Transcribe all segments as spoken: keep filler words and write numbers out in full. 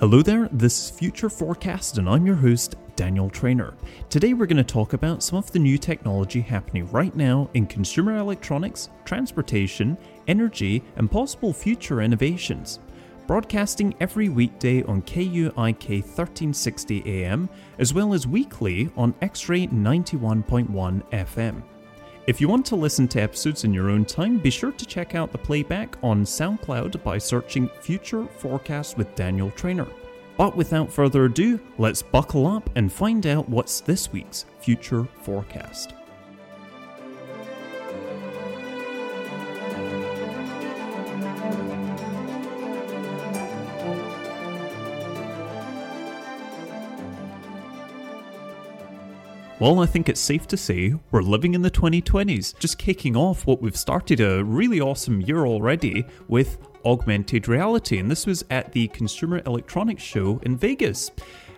Hello there, this is Future Forecast and I'm your host, Daniel Traynor. Today we're going to talk about some of the new technology happening right now in consumer electronics, transportation, energy, and possible future innovations. Broadcasting every weekday on K U I K thirteen sixty A M, as well as weekly on X-Ray ninety-one point one F M. If you want to listen to episodes in your own time, be sure to check out the playback on SoundCloud by searching Future Forecast with Daniel Traynor. But without further ado, let's buckle up and find out what's this week's Future Forecast. Well, I think it's safe to say we're living in the twenty twenties, just kicking off what we've started a really awesome year already with augmented reality, and this was at the Consumer Electronics Show in Vegas.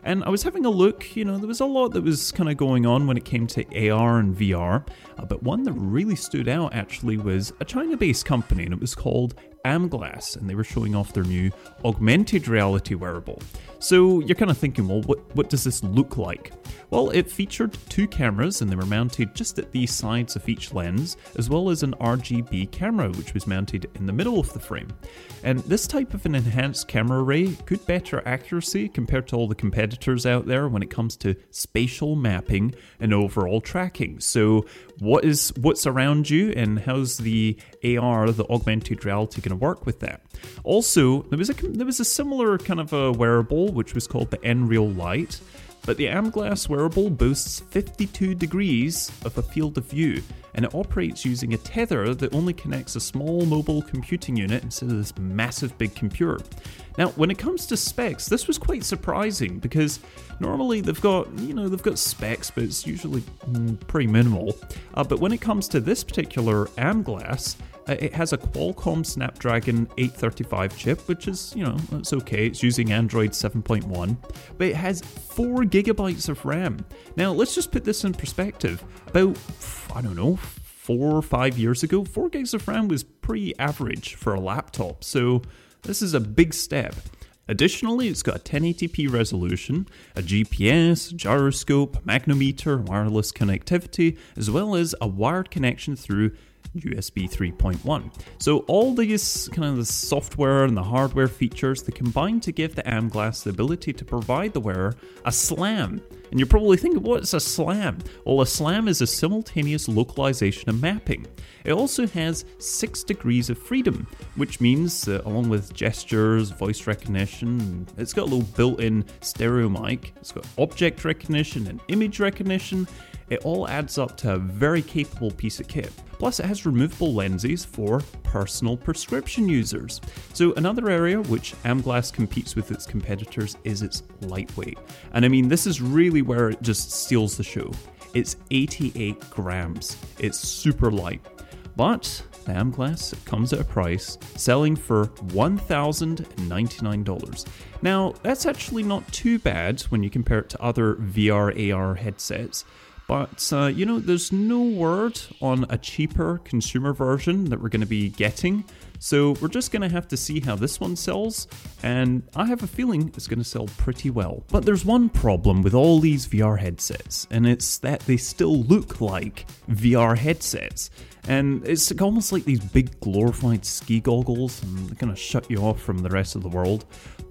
And I was having a look, you know, there was a lot that was kind of going on when it came to A R and V R, uh, but one that really stood out actually was a China-based company, and it was called AmGlass, and they were showing off their new augmented reality wearable. So you're kind of thinking, well, what, what does this look like? Well, it featured two cameras, and they were mounted just at the sides of each lens, as well as an R G B camera, which was mounted in the middle of the frame. And this type of an enhanced camera array could better accuracy compared to all the competitors out there when it comes to spatial mapping and overall tracking. So what is what's around you, and how's the A R, the augmented reality, going to work with that? Also, there was a there was a similar kind of a wearable which was called the Nreal Light, but the AmGlass wearable boasts fifty-two degrees of a field of view, and it operates using a tether that only connects a small mobile computing unit instead of this massive big computer. Now, when it comes to specs, this was quite surprising because normally they've got, you know, they've got specs, but it's usually mm, pretty minimal. Uh, but when it comes to this particular AmGlass, uh, it has a Qualcomm Snapdragon eight thirty-five chip, which is, you know, that's okay. It's using Android seven point one, but it has four gigabytes of RAM. Now, let's just put this in perspective. About, I don't know, four or five years ago, four gigs of RAM was pretty average for a laptop, so this is a big step. Additionally, it's got a ten eighty p resolution, a G P S, gyroscope, magnemeter, wireless connectivity, as well as a wired connection through U S B three point one. So all these kind of the software and the hardware features, they combine to give the AmGlass the ability to provide the wearer a SLAM. And you're probably thinking, what's a SLAM? Well, a SLAM is a simultaneous localization and mapping. It also has six degrees of freedom, which means that along with gestures, voice recognition, it's got a little built-in stereo mic, it's got object recognition and image recognition. It all adds up to a very capable piece of kit. Plus, it has removable lenses for personal prescription users. So another area which AmGlass competes with its competitors is its lightweight. And I mean, this is really where it just steals the show. It's eighty-eight grams. It's super light. But the AmGlass comes at a price, selling for one thousand ninety-nine dollars. Now, that's actually not too bad when you compare it to other V R A R headsets. But, uh, you know, there's no word on a cheaper consumer version that we're going to be getting. So we're just going to have to see how this one sells. And I have a feeling it's going to sell pretty well. But there's one problem with all these V R headsets, and it's that they still look like V R headsets. And it's almost like these big glorified ski goggles, and they're going to shut you off from the rest of the world.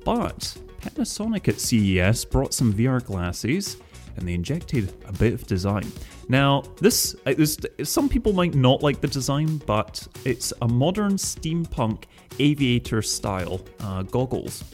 But Panasonic at C E S brought some V R glasses, and they injected a bit of design. Now, this, this some people might not like the design, but it's a modern steampunk aviator-style uh, goggles.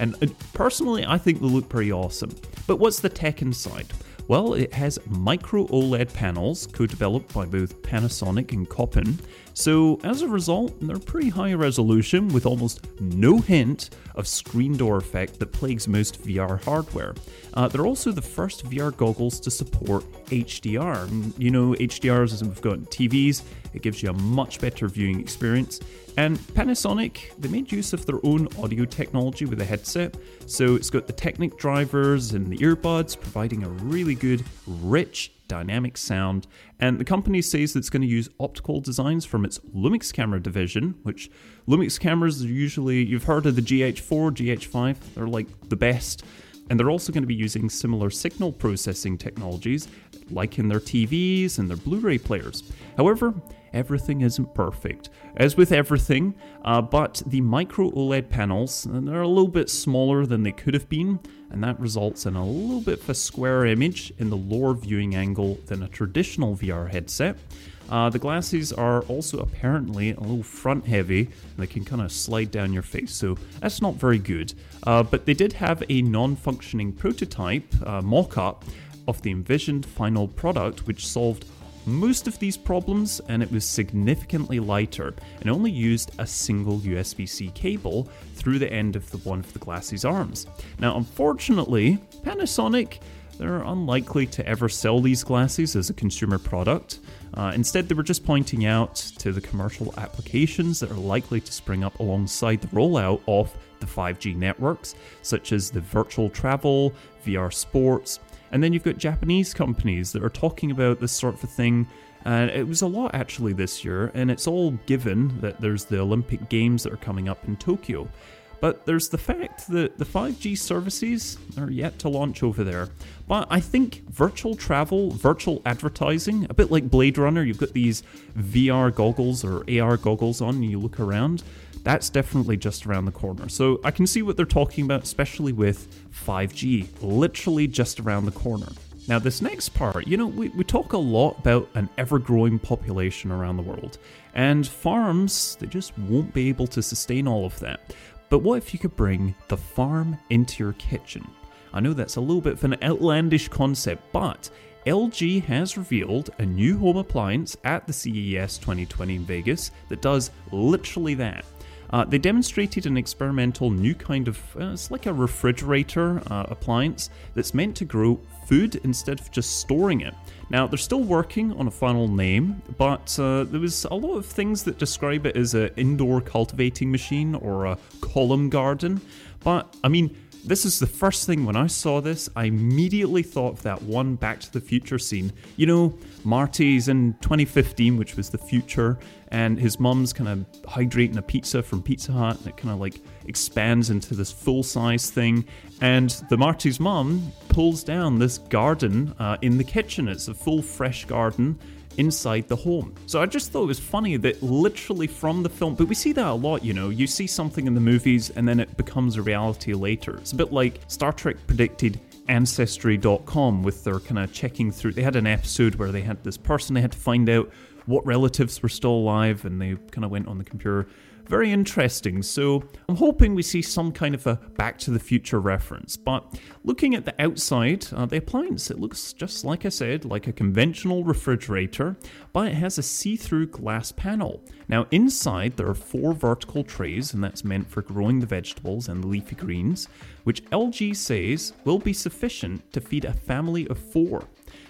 And uh, personally, I think they look pretty awesome. But what's the tech inside? Well, it has micro OLED panels, co-developed by both Panasonic and Coppin. So as a result, they're pretty high resolution with almost no hint of screen door effect that plagues most V R hardware. Uh, they're also the first V R goggles to support H D R. You know, H D Rs, as we've got in T Vs, it gives you a much better viewing experience. And Panasonic, they made use of their own audio technology with the headset. So it's got the Technic drivers and the earbuds, providing a really really good, rich, dynamic sound, and the company says that it's going to use optical designs from its Lumix camera division, which Lumix cameras are usually, you've heard of the G H four, G H five, they're like the best, and they're also going to be using similar signal processing technologies like in their T Vs and their Blu-ray players. However, everything isn't perfect, as with everything, uh, but the micro OLED panels, they're a little bit smaller than they could have been, and that results in a little bit of a square image in the lower viewing angle than a traditional V R headset. Uh, the glasses are also apparently a little front heavy, and they can kind of slide down your face, so that's not very good. Uh, but they did have a non-functioning prototype, uh, mock-up, of the envisioned final product, which solved most of these problems, and it was significantly lighter and only used a single U S B C cable through the end of the one of the glass's arms. Now, unfortunately, Panasonic, they're unlikely to ever sell these glasses as a consumer product. Uh, instead, they were just pointing out to the commercial applications that are likely to spring up alongside the rollout of the five G networks, such as the virtual travel, V R sports. And then you've got Japanese companies that are talking about this sort of thing, and it was a lot actually this year, and it's all given that there's the Olympic Games that are coming up in Tokyo. But there's the fact that the five G services are yet to launch over there. But I think virtual travel, virtual advertising, a bit like Blade Runner, you've got these V R goggles or A R goggles on and you look around, that's definitely just around the corner. So I can see what they're talking about, especially with five G, literally just around the corner. Now this next part, you know, we, we talk a lot about an ever-growing population around the world, and farms, they just won't be able to sustain all of that. But what if you could bring the farm into your kitchen? I know that's a little bit of an outlandish concept, but L G has revealed a new home appliance at the C E S twenty twenty in Vegas that does literally that. Uh, they demonstrated an experimental new kind of, uh, it's like a refrigerator uh, appliance that's meant to grow food instead of just storing it. Now, they're still working on a final name, but uh, there was a lot of things that describe it as an indoor cultivating machine or a column garden. But, I mean, this is the first thing when I saw this, I immediately thought of that one Back to the Future scene. You know, Marty's in twenty fifteen, which was the future, and his mum's kind of hydrating a pizza from Pizza Hut, and it kind of like expands into this full-size thing, and the Marty's mum pulls down this garden uh, in the kitchen. It's a full fresh garden inside the home. So I just thought it was funny that literally from the film, but we see that a lot, you know, you see something in the movies and then it becomes a reality later. It's a bit like Star Trek predicted Ancestry dot com with their kind of checking through. They had an episode where they had this person, they had to find out what relatives were still alive, and they kind of went on the computer. Very interesting. So I'm hoping we see some kind of a Back to the Future reference. But looking at the outside, uh, the appliance, it looks just like I said, like a conventional refrigerator, but it has a see-through glass panel. Now inside there are four vertical trays, and that's meant for growing the vegetables and the leafy greens, which L G says will be sufficient to feed a family of four.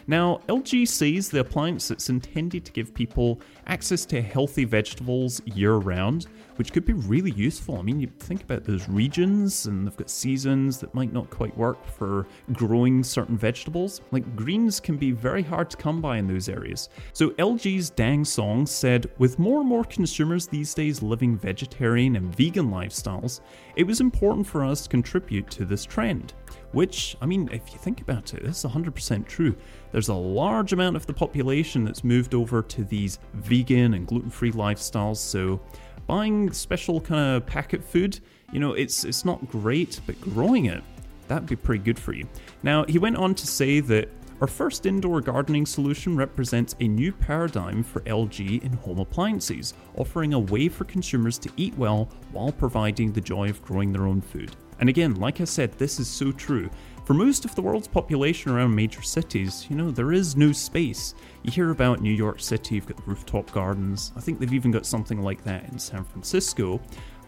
Now, L G says the appliance that's intended to give people access to healthy vegetables year-round, which could be really useful. I mean, you think about those regions, and they've got seasons that might not quite work for growing certain vegetables. Like, greens can be very hard to come by in those areas. So L G's Dang Song said, with more and more consumers these days living vegetarian and vegan lifestyles, it was important for us to contribute to this trend. Which, I mean, if you think about it, this is one hundred percent true. There's a large amount of the population that's moved over to these vegan and gluten-free lifestyles, so buying special kind of packet food, you know, it's it's not great, but growing it, that'd be pretty good for you. Now, he went on to say that our first indoor gardening solution represents a new paradigm for L G in home appliances, offering a way for consumers to eat well while providing the joy of growing their own food. And again, like I said, this is so true. For most of the world's population around major cities, you know, there is no space. You hear about New York City, you've got the rooftop gardens. I think they've even got something like that in San Francisco.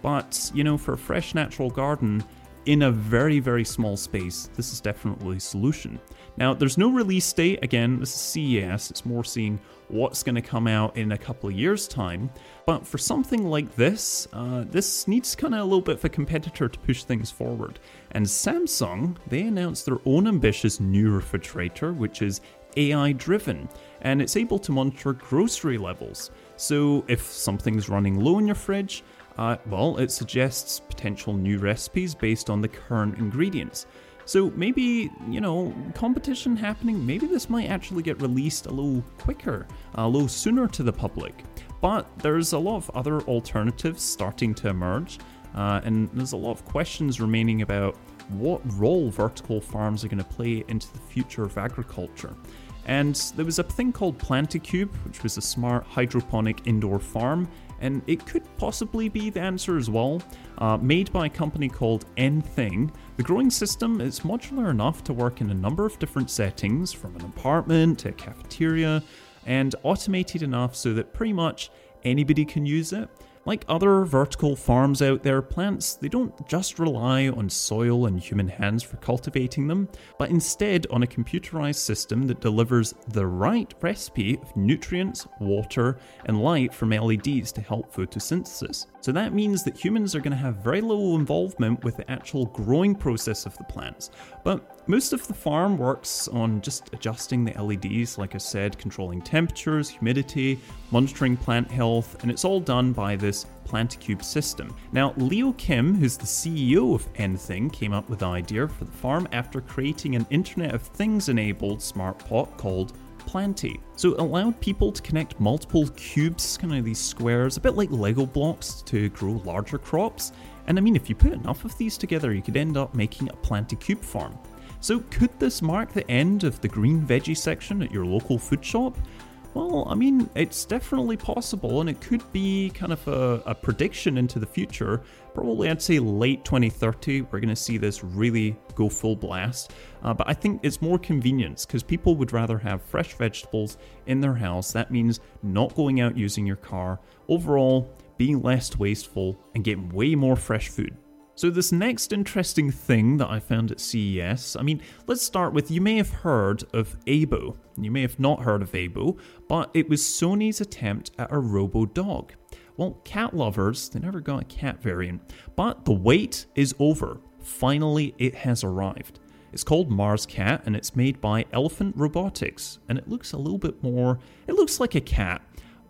But, you know, for a fresh natural garden in a very, very small space, this is definitely a solution. Now, there's no release date. Again, this is C E S. It's more seeing what's going to come out in a couple of years' time. But for something like this, uh, this needs kind of a little bit of a competitor to push things forward. And Samsung, they announced their own ambitious new refrigerator, which is A I-driven, and it's able to monitor grocery levels. So if something's running low in your fridge, uh, well, it suggests potential new recipes based on the current ingredients. So maybe, you know, competition happening, maybe this might actually get released a little quicker, a little sooner to the public. But there's a lot of other alternatives starting to emerge, uh, and there's a lot of questions remaining about what role vertical farms are going to play into the future of agriculture. And there was a thing called PlantyCube, which was a smart hydroponic indoor farm, and it could possibly be the answer as well. Uh, made by a company called n thing, the growing system is modular enough to work in a number of different settings, from an apartment to a cafeteria, and automated enough so that pretty much anybody can use it. Like other vertical farms out there, plants, they don't just rely on soil and human hands for cultivating them, but instead on a computerized system that delivers the right recipe of nutrients, water, and light from L E Ds to help photosynthesis. So that means that humans are going to have very little involvement with the actual growing process of the plants. But most of the farm works on just adjusting the L E Ds, like I said, controlling temperatures, humidity, monitoring plant health, and it's all done by this PlantyCube system. Now, Leo Kim, who's the C E O of n thing, came up with the idea for the farm after creating an Internet of Things enabled smart pot called Planty. So it allowed people to connect multiple cubes, kind of these squares, a bit like Lego blocks, to grow larger crops. And I mean, if you put enough of these together, you could end up making a PlantyCube farm. So could this mark the end of the green veggie section at your local food shop? Well, I mean, it's definitely possible, and it could be kind of a, a prediction into the future. Probably, I'd say late twenty thirty, we're going to see this really go full blast. Uh, but I think it's more convenience, because people would rather have fresh vegetables in their house. That means not going out using your car. Overall, being less wasteful and getting way more fresh food. So this next interesting thing that I found at C E S, I mean, let's start with, you may have heard of Aibo. You may have not heard of Aibo, but it was Sony's attempt at a robo-dog. Well, cat lovers, they never got a cat variant, but the wait is over. Finally, it has arrived. It's called Mars Cat, and it's made by Elephant Robotics, and it looks a little bit more, it looks like a cat,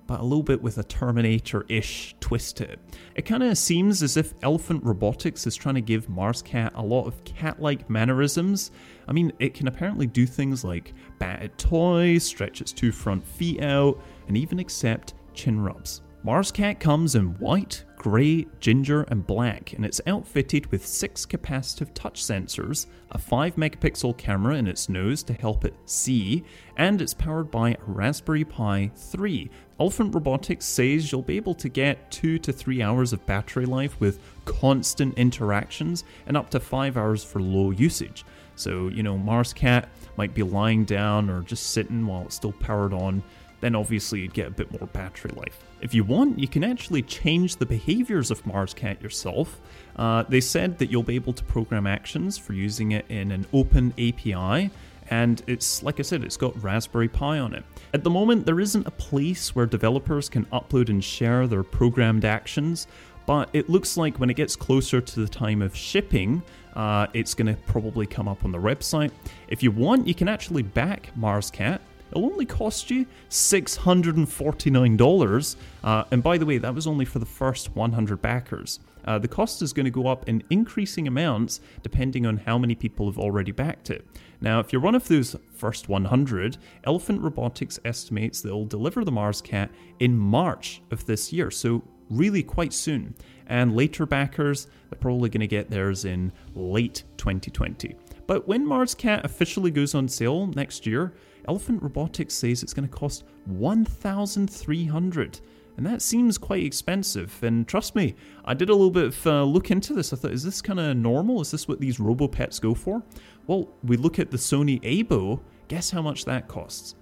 but a little bit with a Terminator-ish twist to it. It kind of seems as if Elephant Robotics is trying to give Mars Cat a lot of cat-like mannerisms. I mean, it can apparently do things like bat at toys, stretch its two front feet out, and even accept chin rubs. Mars Cat comes in white, grey, ginger, and black, and it's outfitted with six capacitive touch sensors, a five megapixel camera in its nose to help it see, and it's powered by a Raspberry Pi three. Elephant Robotics says you'll be able to get two to three hours of battery life with constant interactions, and up to five hours for low usage. So, you know, Mars Cat might be lying down or just sitting while it's still powered on, then obviously you'd get a bit more battery life. If you want, you can actually change the behaviors of Mars Cat yourself. Uh, they said that you'll be able to program actions for using it in an open A P I, and it's, like I said, it's got Raspberry Pi on it. At the moment, there isn't a place where developers can upload and share their programmed actions, but it looks like when it gets closer to the time of shipping, uh, it's going to probably come up on the website. If you want, you can actually back Mars Cat. It'll only cost you six hundred forty-nine dollars, uh, and by the way, that was only for the first one hundred backers. Uh, the cost is going to go up in increasing amounts depending on how many people have already backed it. Now, if you're one of those first one hundred, Elephant Robotics estimates they'll deliver the Mars Cat in March of this year, so really quite soon. And later backers, they're probably going to get theirs in late twenty twenty. But when Mars Cat officially goes on sale next year, Elephant Robotics says it's going to cost one thousand three hundred dollars, and that seems quite expensive. And trust me, I did a little bit of uh, look into this. I thought, is this kind of normal? Is this what these RoboPets go for? Well, we look at the Sony Aibo. Guess how much that costs?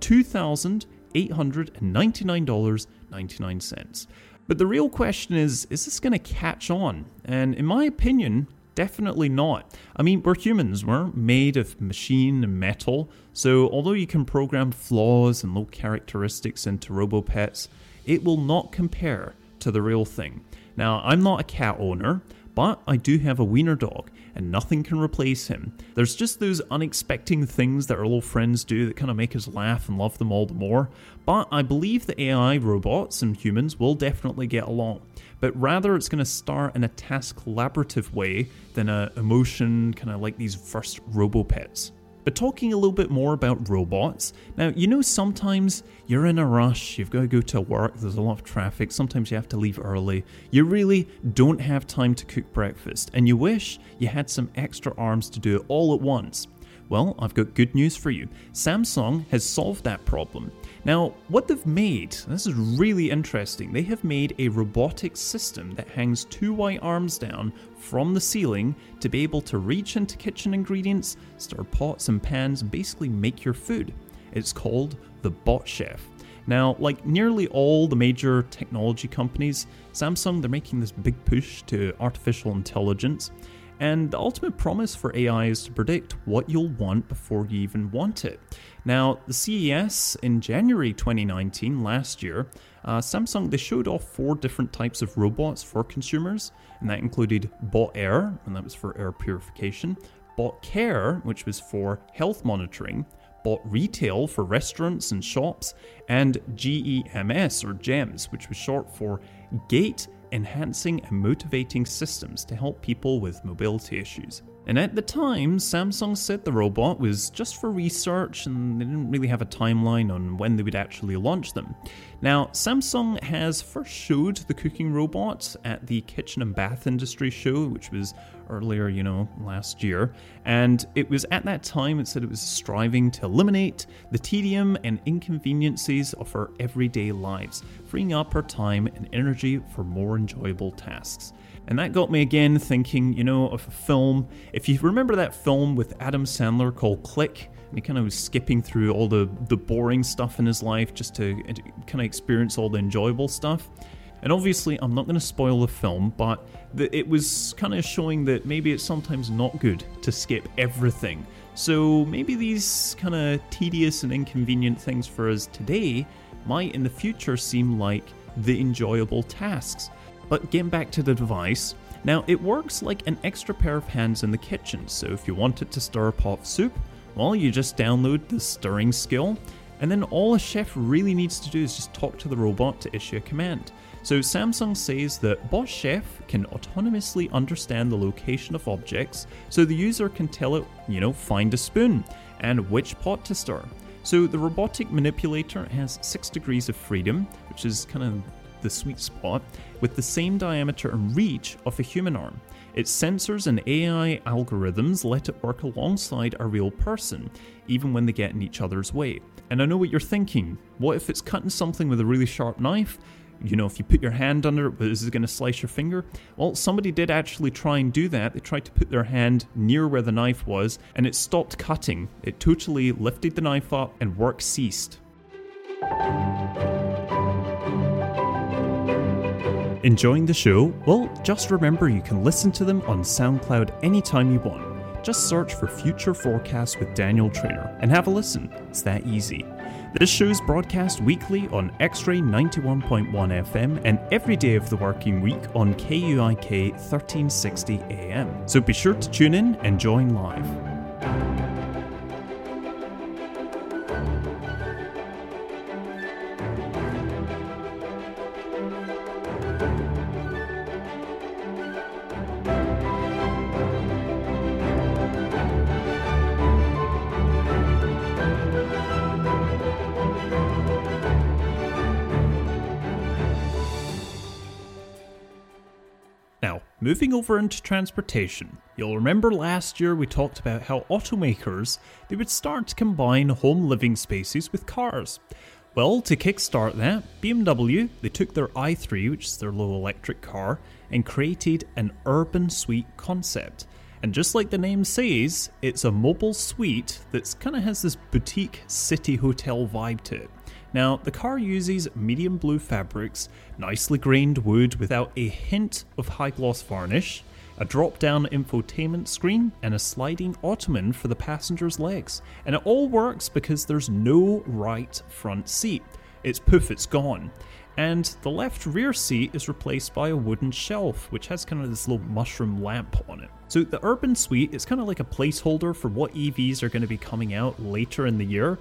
two thousand eight hundred ninety-nine dollars and ninety-nine cents. But the real question is, is this going to catch on? And in my opinion, Definitely not. I mean, we're humans, we're made of machine and metal, so although you can program flaws and low characteristics into RoboPets, it will not compare to the real thing. Now, I'm not a cat owner, but I do have a wiener dog, and nothing can replace him. There's just those unexpected things that our little friends do that kind of make us laugh and love them all the more, but I believe the A I robots and humans will definitely get along. But rather it's going to start in a task collaborative way than an emotion, kind of like these first RoboPets. But talking a little bit more about robots, now you know sometimes you're in a rush, you've got to go to work, there's a lot of traffic, sometimes you have to leave early, you really don't have time to cook breakfast, and you wish you had some extra arms to do it all at once. Well, I've got good news for you. Samsung has solved that problem. Now, what they've made, this is really interesting, they have made a robotic system that hangs two white arms down from the ceiling to be able to reach into kitchen ingredients, stir pots and pans, and basically make your food. It's called the Bot Chef. Now, like nearly all the major technology companies, Samsung, they're making this big push to artificial intelligence. And the ultimate promise for A I is to predict what you'll want before you even want it. Now, the C E S in January twenty nineteen, last year, uh, Samsung, they showed off four different types of robots for consumers, and that included Bot Air, and that was for air purification, Bot Care, which was for health monitoring, Bot Retail for restaurants and shops, and G E M S, or GEMS, which was short for Gait Enhancing and Motivating Systems to help people with mobility issues. And at the time, Samsung said the robot was just for research and they didn't really have a timeline on when they would actually launch them. Now, Samsung has first showed the cooking robot at the Kitchen and Bath Industry Show, which was earlier, you know, last year. And it was at that time it said it was striving to eliminate the tedium and inconveniences of our everyday lives, freeing up our time and energy for more enjoyable tasks. And that got me again thinking, you know, of a film. If you remember that film with Adam Sandler called KUIK, and he kind of was skipping through all the, the boring stuff in his life just to kind of experience all the enjoyable stuff. And obviously, I'm not going to spoil the film, but the, it was kind of showing that maybe it's sometimes not good to skip everything. So maybe these kind of tedious and inconvenient things for us today might in the future seem like the enjoyable tasks. But getting back to the device, now it works like an extra pair of hands in the kitchen, so if you wanted to stir a pot of soup, well, you just download the stirring skill, and then all a chef really needs to do is just talk to the robot to issue a command. So Samsung says that Bot Chef can autonomously understand the location of objects, so the user can tell it, you know, find a spoon, and which pot to stir. So the robotic manipulator has six degrees of freedom, which is kind of the sweet spot, with the same diameter and reach of a human arm. Its sensors and A I algorithms let it work alongside a real person, even when they get in each other's way. And I know what you're thinking, what if it's cutting something with a really sharp knife? You know, if you put your hand under it, is it going to slice your finger? Well, somebody did actually try and do that. They tried to put their hand near where the knife was, and it stopped cutting. It totally lifted the knife up, and work ceased. Enjoying the show? Well, just remember you can listen to them on SoundCloud anytime you want. Just search for Future Forecasts with Daniel Traynor and have a listen. It's that easy. This show's broadcast weekly on X-Ray ninety-one point one F M and every day of the working week on K U I K thirteen sixty A M. So be sure to tune in and join live. Moving over into transportation, you'll remember last year we talked about how automakers, they would start to combine home living spaces with cars. Well, to kickstart that, B M W, they took their i three, which is their low electric car, and created an urban suite concept. And just like the name says, it's a mobile suite that kind of has this boutique city hotel vibe to it. Now, the car uses medium blue fabrics, nicely grained wood without a hint of high gloss varnish. a drop-down infotainment screen, and a sliding ottoman for the passenger's legs. And it all works because there's no right front seat. It's poof, it's gone. And the left rear seat is replaced by a wooden shelf, which has kind of this little mushroom lamp on it. So the Urban Suite is kind of like a placeholder for what E Vs are going to be coming out later in the year.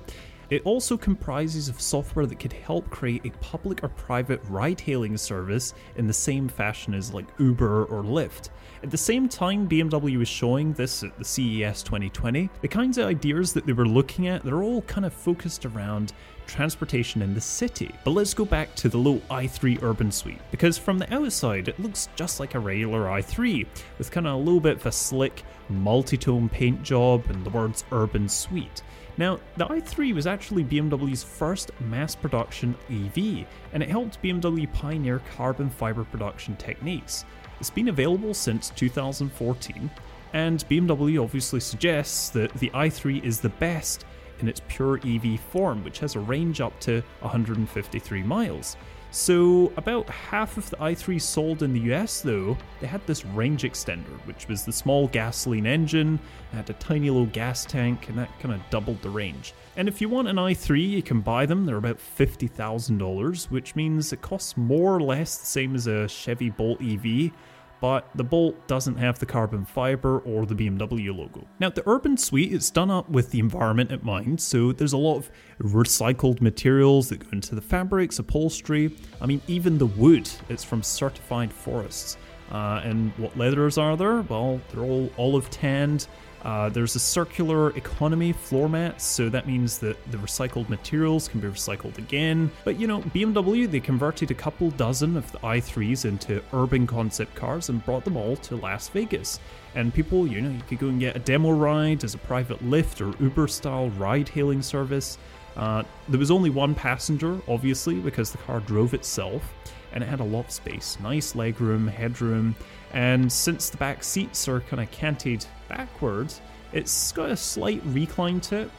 It also comprises of software that could help create a public or private ride-hailing service in the same fashion as like Uber or Lyft. At the same time B M W is showing this at the C E S twenty twenty, the kinds of ideas that they were looking at, they're all kind of focused around transportation in the city. But let's go back to the little i three Urban Suite, because from the outside it looks just like a regular i three, with kind of a little bit of a slick multi-tone paint job and the words Urban Suite. Now, the i three was actually B M W's first mass production E V, and it helped B M W pioneer carbon fiber production techniques. It's been available since two thousand fourteen, and B M W obviously suggests that the i three is the best in its pure E V form, which has a range up to one hundred fifty-three miles. So about half of the i three sold in the U S though, they had this range extender, which was the small gasoline engine, it had a tiny little gas tank, and that kind of doubled the range. And if you want an i three, you can buy them, they're about fifty thousand dollars, which means it costs more or less the same as a Chevy Bolt E V, but the Bolt doesn't have the carbon fiber or the B M W logo. Now the Urban Suite, it's done up with the environment in mind, so there's a lot of recycled materials that go into the fabrics, upholstery, I mean even the wood, it's from certified forests. Uh, and what leathers are there? Well, they're all olive tanned. Uh, there's a circular economy floor mat, so that means that the recycled materials can be recycled again. But you know, B M W, they converted a couple dozen of the i threes into urban concept cars and brought them all to Las Vegas. And people, you know, you could go and get a demo ride as a private Lyft or Uber-style ride-hailing service. Uh, there was only one passenger, obviously, because the car drove itself, and it had a lot of space, nice legroom, headroom, and since the back seats are kind of canted backwards, it's got a slight recline to it.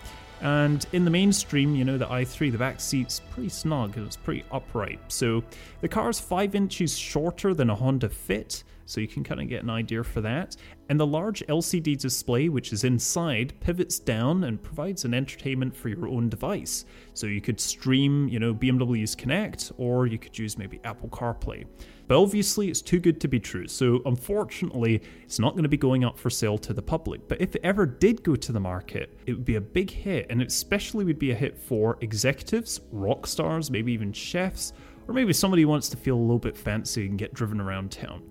And in the mainstream, you know, the i three, the back seat's pretty snug and it's pretty upright. So the car's five inches shorter than a Honda Fit, so you can kind of get an idea for that. And the large L C D display, which is inside, pivots down and provides an entertainment for your own device. So you could stream, you know, B M W's Connect, or you could use maybe Apple CarPlay. But obviously it's too good to be true, so unfortunately it's not going to be going up for sale to the public. But if it ever did go to the market, it would be a big hit, and it especially would be a hit for executives, rock stars, maybe even chefs, or maybe somebody who wants to feel a little bit fancy and get driven around town.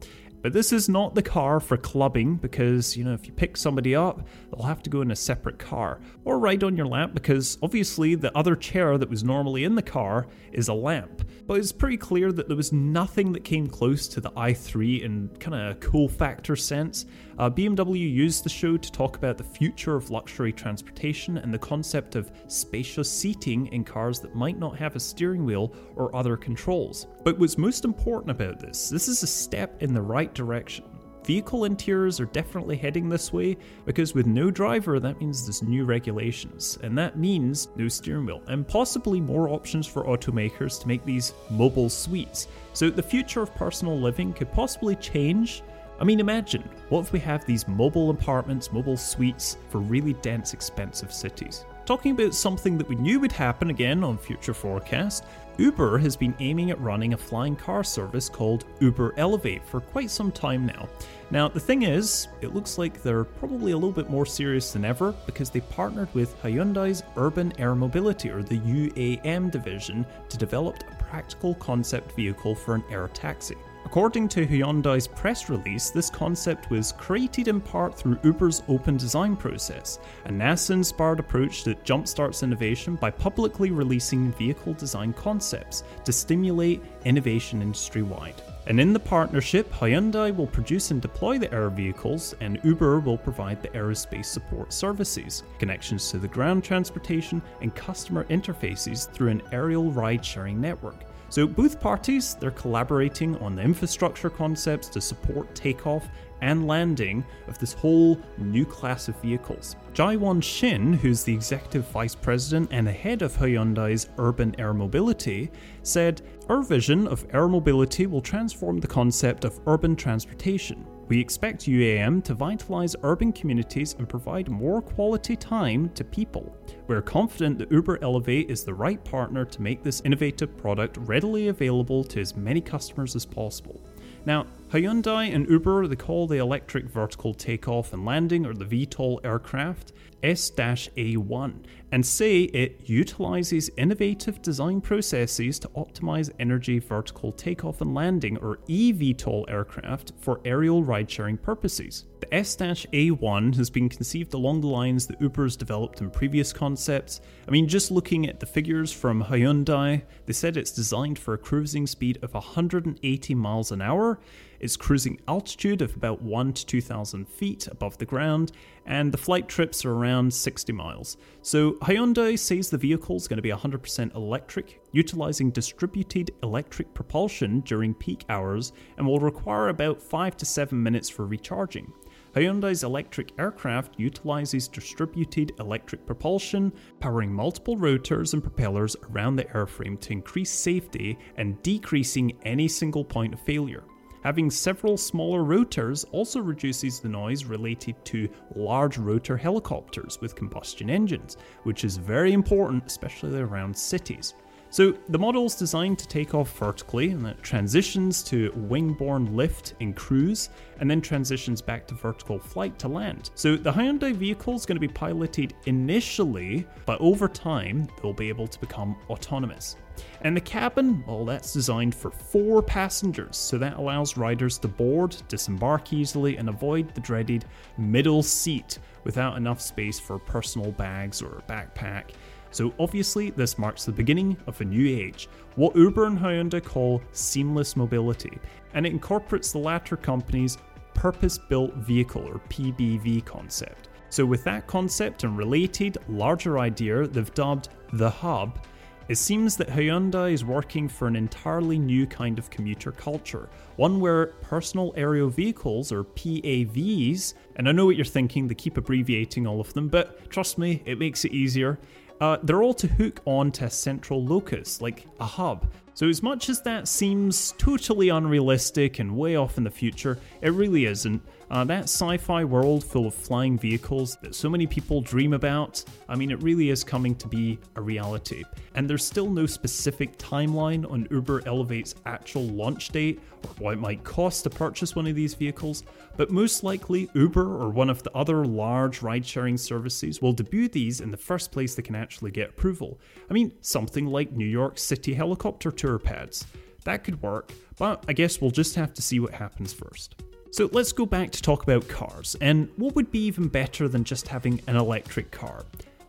But this is not the car for clubbing, because, you know, if you pick somebody up, they'll have to go in a separate car or ride on your lap, because obviously the other chair that was normally in the car is a lamp. But it's pretty clear that there was nothing that came close to the i three in kind of a cool factor sense. Uh, B M W used the show to talk about the future of luxury transportation and the concept of spacious seating in cars that might not have a steering wheel or other controls. But what's most important about this, this is a step in the right direction. Vehicle interiors are definitely heading this way, because with no driver, that means there's new regulations, and that means no steering wheel, and possibly more options for automakers to make these mobile suites. So the future of personal living could possibly change. I mean, imagine, what if we have these mobile apartments, mobile suites for really dense, expensive cities? Talking about something that we knew would happen again on Future Forecast, Uber has been aiming at running a flying car service called Uber Elevate for quite some time now. Now, the thing is, it looks like they're probably a little bit more serious than ever, because they partnered with Hyundai's Urban Air Mobility, or the U A M division, to develop a practical concept vehicle for an air taxi. According to Hyundai's press release, this concept was created in part through Uber's open design process, a NASA-inspired approach that jumpstarts innovation by publicly releasing vehicle design concepts to stimulate innovation industry-wide. And in the partnership, Hyundai will produce and deploy the air vehicles, and Uber will provide the aerospace support services, connections to the ground transportation, and customer interfaces through an aerial ride-sharing network. So both parties, they're collaborating on the infrastructure concepts to support takeoff and landing of this whole new class of vehicles. Jaiwon Shin, who's the executive vice president and the head of Hyundai's Urban Air Mobility, said, "Our vision of air mobility will transform the concept of urban transportation. We expect U A M to vitalize urban communities and provide more quality time to people. We're confident that Uber Elevate is the right partner to make this innovative product readily available to as many customers as possible. Now, Hyundai and Uber, they call the electric vertical takeoff and landing, or the V TOL aircraft, S A one, and say it utilizes innovative design processes to optimize energy vertical takeoff and landing, or E V TOL aircraft, for aerial ride-sharing purposes. The S A one has been conceived along the lines that Uber's developed in previous concepts. I mean, just looking at the figures from Hyundai, they said it's designed for a cruising speed of one hundred eighty miles an hour, its cruising altitude of about one to two thousand feet above the ground, and the flight trips are around sixty miles. So Hyundai says the vehicle is going to be one hundred percent electric, utilizing distributed electric propulsion during peak hours, and will require about five to seven minutes for recharging. Hyundai's electric aircraft utilizes distributed electric propulsion, powering multiple rotors and propellers around the airframe to increase safety and decreasing any single point of failure. Having several smaller rotors also reduces the noise related to large rotor helicopters with combustion engines, which is very important, especially around cities. So the model's designed to take off vertically, and it transitions to wing-borne lift in cruise, and then transitions back to vertical flight to land. So the Hyundai vehicle is going to be piloted initially, but over time, they'll be able to become autonomous. And the cabin, well, that's designed for four passengers, so that allows riders to board, disembark easily, and avoid the dreaded middle seat without enough space for personal bags or a backpack. So obviously, this marks the beginning of a new age, what Uber and Hyundai call seamless mobility, and it incorporates the latter company's purpose-built vehicle, or P B V concept. So with that concept and related larger idea they've dubbed The Hub, it seems that Hyundai is working for an entirely new kind of commuter culture, one where personal aerial vehicles, or P A Vs, and I know what you're thinking, they keep abbreviating all of them, but trust me, it makes it easier. Uh, they're all to hook on to a central locus, like a hub. So as much as that seems totally unrealistic and way off in the future, it really isn't. Uh, that sci-fi world full of flying vehicles that so many people dream about, I mean, it really is coming to be a reality. And there's still no specific timeline on Uber Elevate's actual launch date or what it might cost to purchase one of these vehicles, but most likely Uber or one of the other large ride-sharing services will debut these in the first place they can actually get approval. I mean, something like New York City helicopter tour pads. That could work, but I guess we'll just have to see what happens first. So let's go back to talk about cars, and what would be even better than just having an electric car?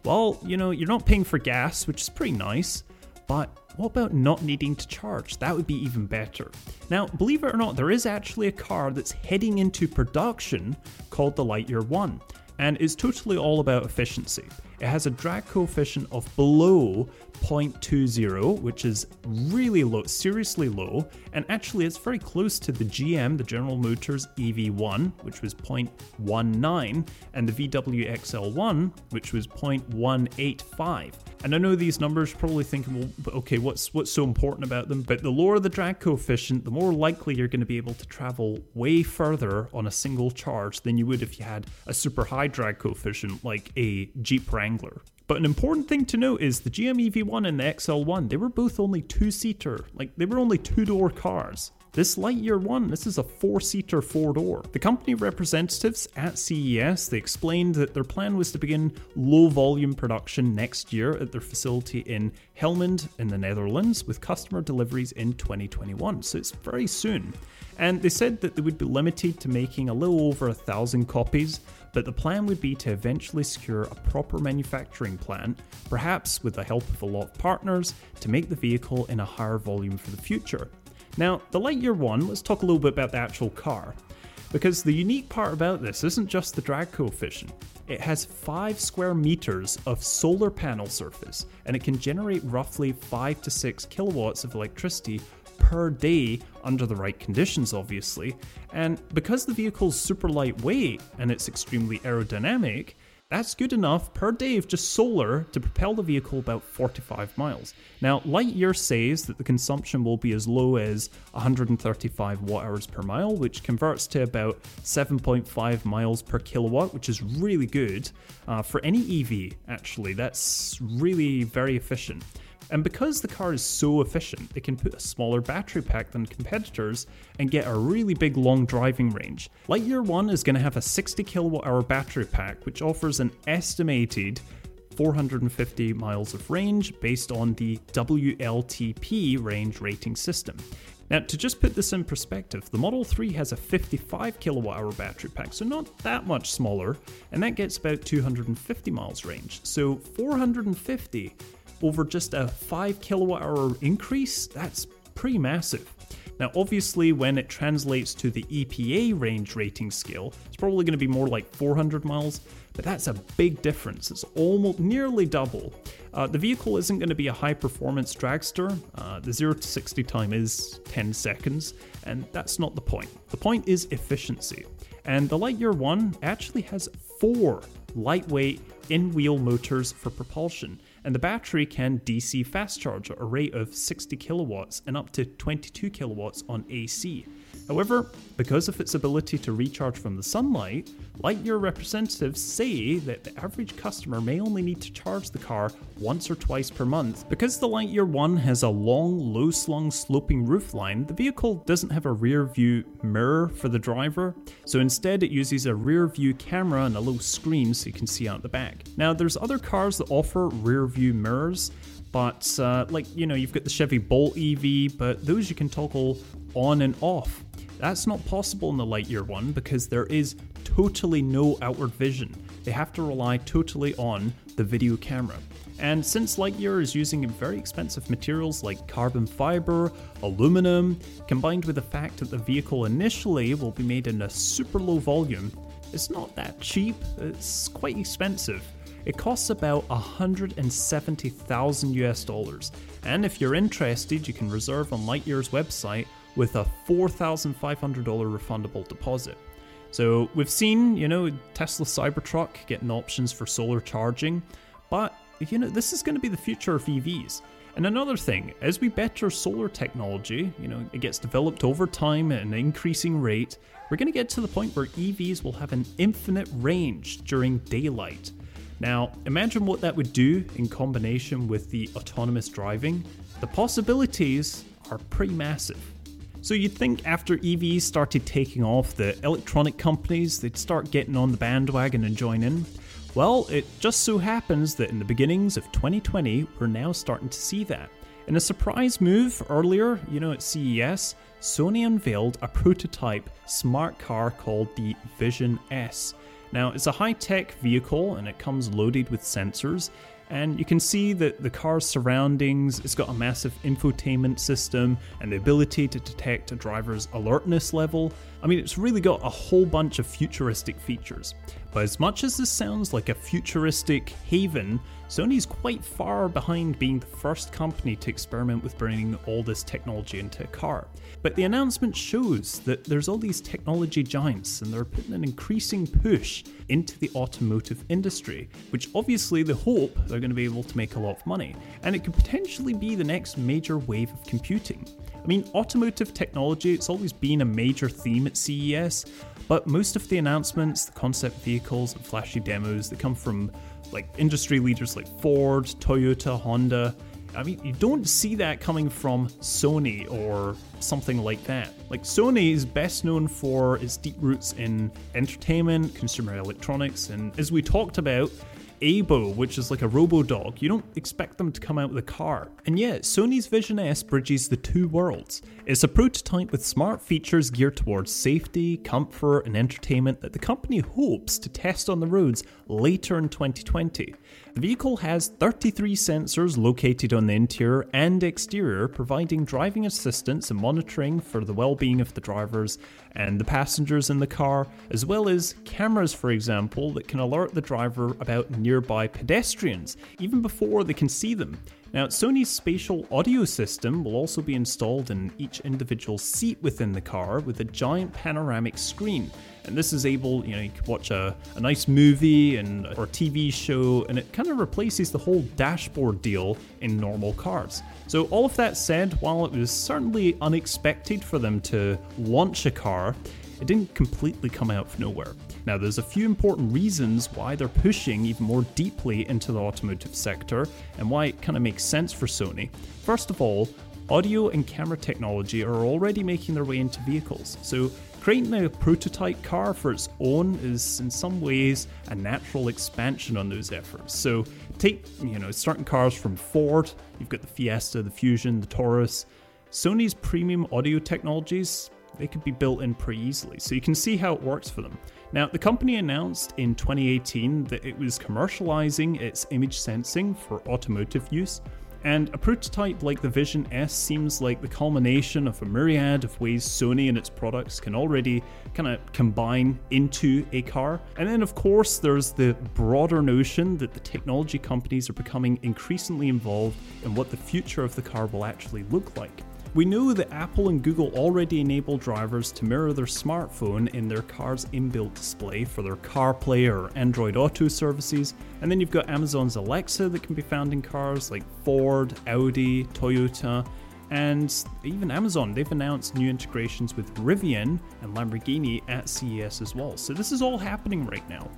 Well, you know, you're not paying for gas, which is pretty nice, but what about not needing to charge? That would be even better. Now, believe it or not, there is actually a car that's heading into production called the Lightyear One, and is totally all about efficiency. It has a drag coefficient of below zero point two zero, which is really low, seriously low, and actually it's very close to the G M, the General Motors E V one, which was zero point one nine, and the V W X L one, which was zero point one eight five. And I know these numbers, probably thinking, well, okay, what's what's so important about them? But the lower the drag coefficient, the more likely you're going to be able to travel way further on a single charge than you would if you had a super high drag coefficient like a Jeep Wrangler. But an important thing to note is the G M E V one and the X L one, they were both only two-seater, like they were only two-door cars. This Lightyear One, this is a four-seater, four-door. The company representatives at C E S, they explained that their plan was to begin low-volume production next year at their facility in Helmond in the Netherlands, with customer deliveries in twenty twenty-one, so it's very soon. And they said that they would be limited to making a little over a thousand copies, but the plan would be to eventually secure a proper manufacturing plant, perhaps with the help of a lot of partners, to make the vehicle in a higher volume for the future. Now, the Lightyear One, let's talk a little bit about the actual car, because the unique part about this isn't just the drag coefficient. It has five square meters of solar panel surface, and it can generate roughly five to six kilowatts of electricity per day under the right conditions, obviously. And because the vehicle's super lightweight and it's extremely aerodynamic, That's good enough per day of just solar to propel the vehicle about forty-five miles. Now, Lightyear says that the consumption will be as low as one hundred thirty-five watt hours per mile, which converts to about seven point five miles per kilowatt, which is really good uh, for any E V, actually. That's really very efficient. And because the car is so efficient, it can put a smaller battery pack than competitors and get a really big long driving range. Lightyear One is going to have a sixty kilowatt hour battery pack, which offers an estimated four hundred fifty miles of range based on the W L T P range rating system. Now, to just put this in perspective, the Model three has a fifty-five kilowatt hour battery pack, so not that much smaller, and that gets about two hundred fifty miles range. So four hundred fifty over just a five kilowatt hour increase, that's pretty massive. Now, obviously, when it translates to the E P A range rating scale, it's probably going to be more like four hundred miles, but that's a big difference. It's almost nearly double. Uh, the vehicle isn't going to be a high-performance dragster. Uh, the zero to sixty time is ten seconds, and that's not the point. The point is efficiency. And the Lightyear One actually has four lightweight in-wheel motors for propulsion, and the battery can D C fast charge at a rate of sixty kilowatts and up to twenty-two kilowatts on A C. However, because of its ability to recharge from the sunlight, Lightyear representatives say that the average customer may only need to charge the car once or twice per month. Because the Lightyear One has a long, low-slung, sloping roofline, the vehicle doesn't have a rear-view mirror for the driver, so instead it uses a rear-view camera and a little screen so you can see out the back. Now, there's other cars that offer rear-view mirrors, but uh, like, you know, you've got the Chevy Bolt E V, but those you can toggle on and off. That's not possible in the Lightyear One because there is totally no outward vision. They have to rely totally on the video camera. And since Lightyear is using very expensive materials like carbon fiber, aluminum, combined with the fact that the vehicle initially will be made in a super low volume, it's not that cheap, it's quite expensive. It costs about one hundred seventy thousand US dollars. And if you're interested, you can reserve on Lightyear's website with a four thousand five hundred dollars refundable deposit. So we've seen, you know, Tesla Cybertruck getting options for solar charging, but, you know, this is going to be the future of E Vs. And another thing, as we better solar technology, you know, it gets developed over time at an increasing rate, we're going to get to the point where E Vs will have an infinite range during daylight. Now, imagine what that would do in combination with the autonomous driving. The possibilities are pretty massive. So you'd think after E Vs started taking off, the electronic companies, they'd start getting on the bandwagon and join in. Well, it just so happens that in the beginnings of twenty twenty, we're now starting to see that. In a surprise move earlier, you know, at C E S, Sony unveiled a prototype smart car called the Vision S. Now, it's a high-tech vehicle and it comes loaded with sensors. And you can see that the car's surroundings, it's got a massive infotainment system and the ability to detect a driver's alertness level. I mean, it's really got a whole bunch of futuristic features. But as much as this sounds like a futuristic haven, Sony's quite far behind being the first company to experiment with bringing all this technology into a car. But the announcement shows that there's all these technology giants and they're putting an increasing push into the automotive industry, which obviously they hope they're going to be able to make a lot of money. And it could potentially be the next major wave of computing. I mean, automotive technology, it's always been a major theme at C E S, but most of the announcements, the concept vehicles and flashy demos that come from like industry leaders like Ford, Toyota, Honda, I mean, you don't see that coming from Sony or something like that. Like, Sony is best known for its deep roots in entertainment, consumer electronics, and as we talked about, Aibo, which is like a robo-dog. You don't expect them to come out with a car. And yet, Sony's Vision S bridges the two worlds. It's a prototype with smart features geared towards safety, comfort, and entertainment that the company hopes to test on the roads later in twenty twenty. The vehicle has thirty-three sensors located on the interior and exterior, providing driving assistance and monitoring for the well-being of the drivers and the passengers in the car, as well as cameras, for example, that can alert the driver about nearby pedestrians, even before they can see them. Now, Sony's spatial audio system will also be installed in each individual seat within the car with a giant panoramic screen. And this is able, you know, you could watch a, a nice movie and or T V show, and it kind of replaces the whole dashboard deal in normal cars. So all of that said, while it was certainly unexpected for them to launch a car, it didn't completely come out of nowhere. Now, there's a few important reasons why they're pushing even more deeply into the automotive sector and why it kind of makes sense for Sony. First of all, audio and camera technology are already making their way into vehicles. So creating a prototype car for its own is in some ways a natural expansion on those efforts. So take, you know, certain cars from Ford, you've got the Fiesta, the Fusion, the Taurus. Sony's premium audio technologies, they could be built in pretty easily. So you can see how it works for them. Now, the company announced in twenty eighteen that it was commercializing its image sensing for automotive use, and a prototype like the Vision S seems like the culmination of a myriad of ways Sony and its products can already kind of combine into a car. And then of course, there's the broader notion that the technology companies are becoming increasingly involved in what the future of the car will actually look like. We know that Apple and Google already enable drivers to mirror their smartphone in their car's inbuilt display for their CarPlay or Android Auto services, and then you've got Amazon's Alexa that can be found in cars like Ford, Audi, Toyota, and even Amazon. They've announced new integrations with Rivian and Lamborghini at C E S as well. So this is all happening right now.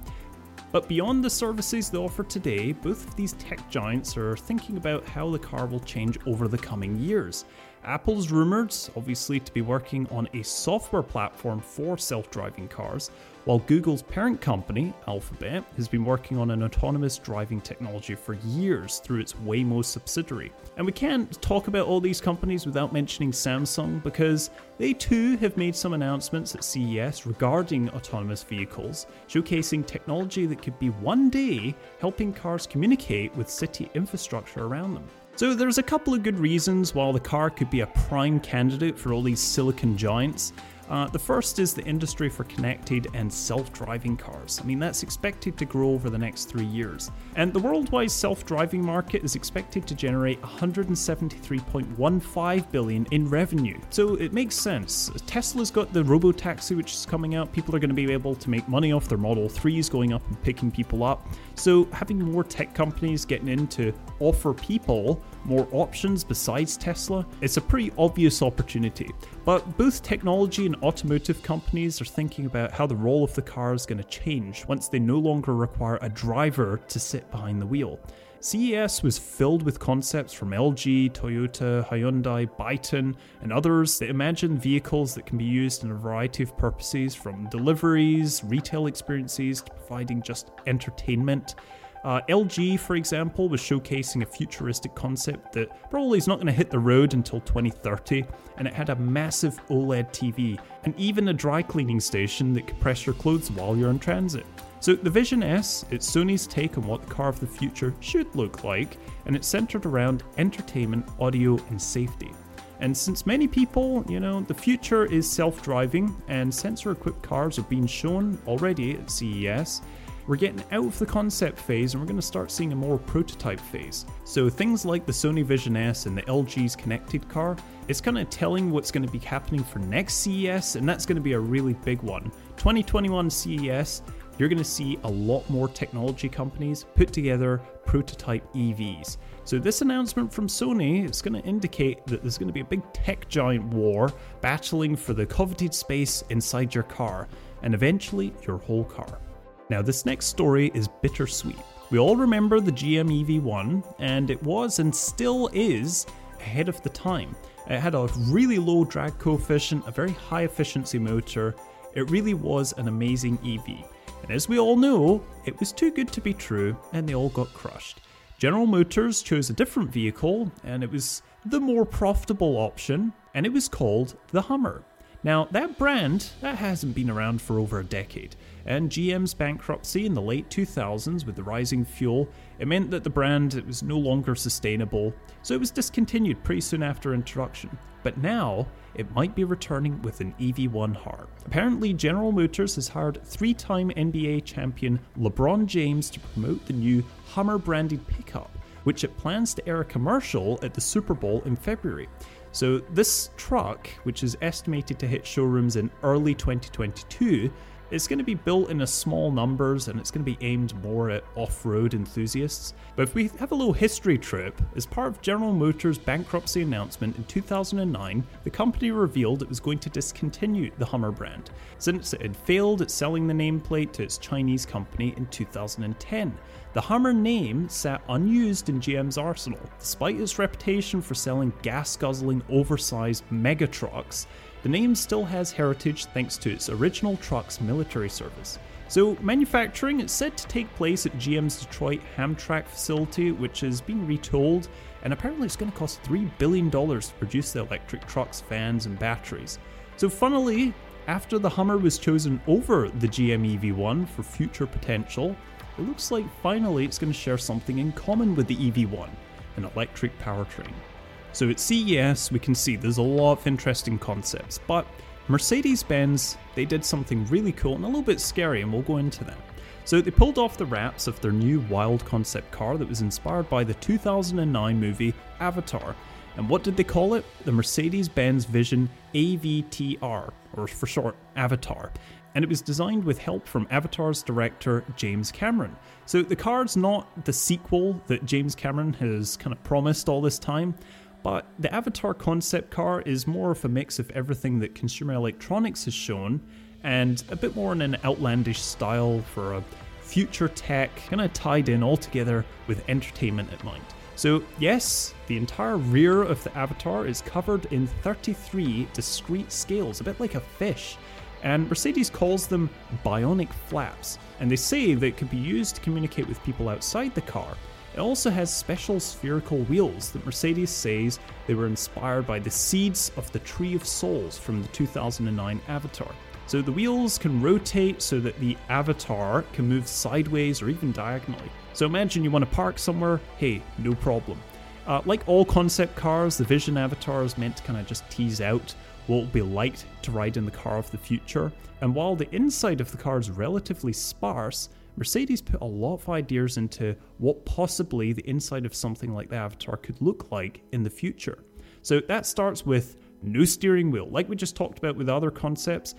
But beyond the services they offer today, both of these tech giants are thinking about how the car will change over the coming years. Apple's rumored, obviously, to be working on a software platform for self-driving cars, while Google's parent company, Alphabet, has been working on an autonomous driving technology for years through its Waymo subsidiary. And we can't talk about all these companies without mentioning Samsung, because they too have made some announcements at C E S regarding autonomous vehicles, showcasing technology that could be one day helping cars communicate with city infrastructure around them. So there's a couple of good reasons why the car could be a prime candidate for all these silicon giants. Uh, the first is the industry for connected and self-driving cars. I mean, that's expected to grow over the next three years. And the worldwide self-driving market is expected to generate one hundred seventy-three point one five billion dollars in revenue. So it makes sense. Tesla's got the robo-taxi, which is coming out. People are going to be able to make money off their Model threes going up and picking people up. So having more tech companies getting in to offer people more options besides Tesla, it's a pretty obvious opportunity. But both technology and automotive companies are thinking about how the role of the car is going to change once they no longer require a driver to sit behind the wheel. C E S was filled with concepts from L G, Toyota, Hyundai, Byton, and others that imagine vehicles that can be used in a variety of purposes, from deliveries, retail experiences, to providing just entertainment. Uh, L G, for example, was showcasing a futuristic concept that probably is not going to hit the road until twenty thirty, and it had a massive OLED T V and even a dry cleaning station that could press your clothes while you're in transit. So the Vision S, it's Sony's take on what the car of the future should look like, and it's centered around entertainment, audio, and safety. And since many people, you know, the future is self-driving, and sensor-equipped cars are being shown already at C E S, we're getting out of the concept phase and we're going to start seeing a more prototype phase. So things like the Sony Vision S and the L G's connected car, it's kind of telling what's going to be happening for next C E S, and that's going to be a really big one. twenty twenty-one C E S, you're going to see a lot more technology companies put together prototype E Vs. So this announcement from Sony is going to indicate that there's going to be a big tech giant war battling for the coveted space inside your car, and eventually your whole car. Now, this next story is bittersweet. We all remember the G M E V one, and it was and still is ahead of the time. It had a really low drag coefficient, a very high efficiency motor. It really was an amazing E V. And as we all know, it was too good to be true, and they all got crushed. General Motors chose a different vehicle, and it was the more profitable option, and it was called the Hummer. Now, that brand, that hasn't been around for over a decade, and G M's bankruptcy in the late two thousands with the rising fuel, it meant that the brand, it was no longer sustainable, so it was discontinued pretty soon after introduction. But now, it might be returning with an E V one heart. Apparently, General Motors has hired three-time N B A champion LeBron James to promote the new Hummer-branded pickup, which it plans to air a commercial at the Super Bowl in February. So this truck, which is estimated to hit showrooms in early twenty twenty-two, it's going to be built in a small numbers and it's going to be aimed more at off-road enthusiasts. But if we have a little history trip, as part of General Motors' bankruptcy announcement in two thousand nine, the company revealed it was going to discontinue the Hummer brand, since it had failed at selling the nameplate to its Chinese company in two thousand ten. The Hummer name sat unused in G M's arsenal, despite its reputation for selling gas-guzzling, oversized mega trucks. The name still has heritage thanks to its original truck's military service. So manufacturing is said to take place at G M's Detroit Hamtramck facility, which has been retooled, and apparently it's going to cost three billion dollars to produce the electric trucks, vans, and batteries. So funnily, after the Hummer was chosen over the G M E V one for future potential, it looks like finally it's going to share something in common with the E V one, an electric powertrain. So at C E S, we can see there's a lot of interesting concepts, but Mercedes-Benz, they did something really cool and a little bit scary, and we'll go into that. So they pulled off the wraps of their new wild concept car that was inspired by the two thousand nine movie Avatar. And what did they call it? The Mercedes-Benz Vision A V T R, or for short, Avatar. And it was designed with help from Avatar's director, James Cameron. So the car's not the sequel that James Cameron has kind of promised all this time, but the Avatar concept car is more of a mix of everything that Consumer Electronics has shown and a bit more in an outlandish style for a future tech, kind of tied in all together with entertainment in mind. So yes, the entire rear of the Avatar is covered in thirty-three discrete scales, a bit like a fish. And Mercedes calls them bionic flaps, and they say that it could be used to communicate with people outside the car. It also has special spherical wheels that Mercedes says they were inspired by the seeds of the Tree of Souls from the two thousand nine Avatar. So the wheels can rotate so that the Avatar can move sideways or even diagonally. So imagine you want to park somewhere, hey, no problem. Uh, like all concept cars, the Vision Avatar is meant to kind of just tease out what it will be like to ride in the car of the future. And while the inside of the car is relatively sparse, Mercedes put a lot of ideas into what possibly the inside of something like the Avatar could look like in the future. So that starts with no steering wheel, like we just talked about with other concepts.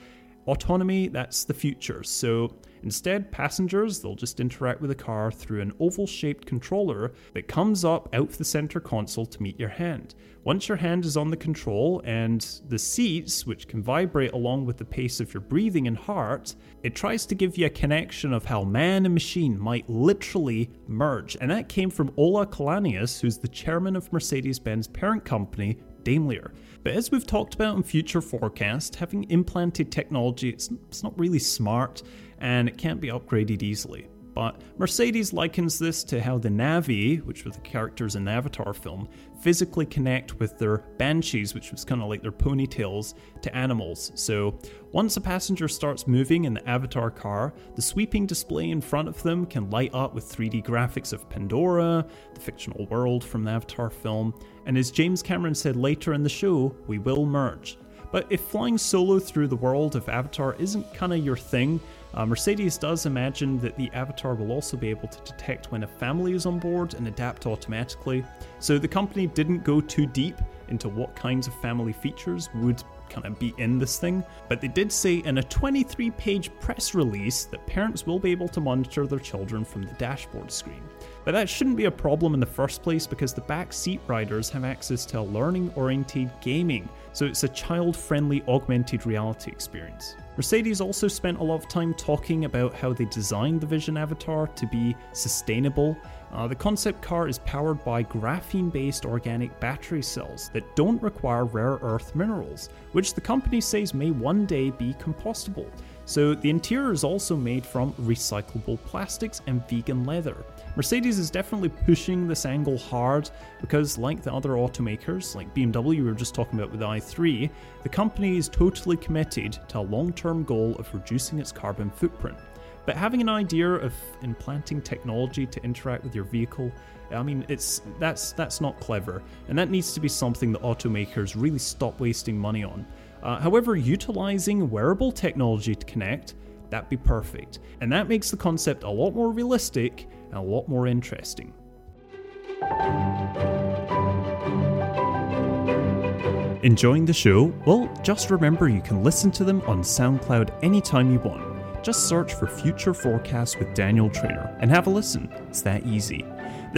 Autonomy, that's the future. So instead, passengers, they'll just interact with the car through an oval-shaped controller that comes up out of the center console to meet your hand. Once your hand is on the control and the seats, which can vibrate along with the pace of your breathing and heart, it tries to give you a connection of how man and machine might literally merge. And that came from Ola Kalanius, who's the chairman of Mercedes-Benz parent company, Daimler. But as we've talked about in future forecasts, having implanted technology, it's, it's not really smart and it can't be upgraded easily. But Mercedes likens this to how the Na'vi, which were the characters in the Avatar film, physically connect with their banshees, which was kind of like their ponytails, to animals. So once a passenger starts moving in the Avatar car, the sweeping display in front of them can light up with three D graphics of Pandora, the fictional world from the Avatar film, and as James Cameron said later in the show, we will merge. But if flying solo through the world of Avatar isn't kind of your thing, Uh, Mercedes does imagine that the Avatar will also be able to detect when a family is on board and adapt automatically. So the company didn't go too deep into what kinds of family features would kind of be in this thing, but they did say in a twenty-three page press release that parents will be able to monitor their children from the dashboard screen. But that shouldn't be a problem in the first place because the backseat riders have access to learning-oriented gaming, so it's a child-friendly augmented reality experience. Mercedes also spent a lot of time talking about how they designed the Vision Avatar to be sustainable. Uh, the concept car is powered by graphene-based organic battery cells that don't require rare earth minerals, which the company says may one day be compostable. So the interior is also made from recyclable plastics and vegan leather. Mercedes is definitely pushing this angle hard because, like the other automakers, like B M W we were just talking about with the i three, the company is totally committed to a long-term goal of reducing its carbon footprint. But having an idea of implanting technology to interact with your vehicle, I mean, it's that's that's not clever, and that needs to be something that automakers really stop wasting money on. Uh, however, utilizing wearable technology to connect, that'd be perfect. And that makes the concept a lot more realistic and a lot more interesting. Enjoying the show? Well, just remember you can listen to them on SoundCloud anytime you want. Just search for Future Forecast with Daniel Traynor and have a listen. It's that easy.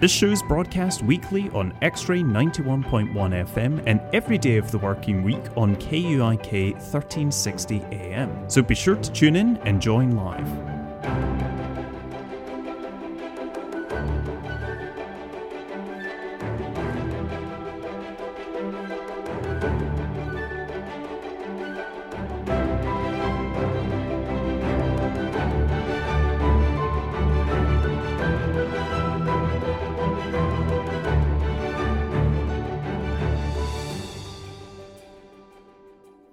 This show's broadcast weekly on X-Ray ninety-one point one F M and every day of the working week on K U I K thirteen sixty A M. So be sure to tune in and join live.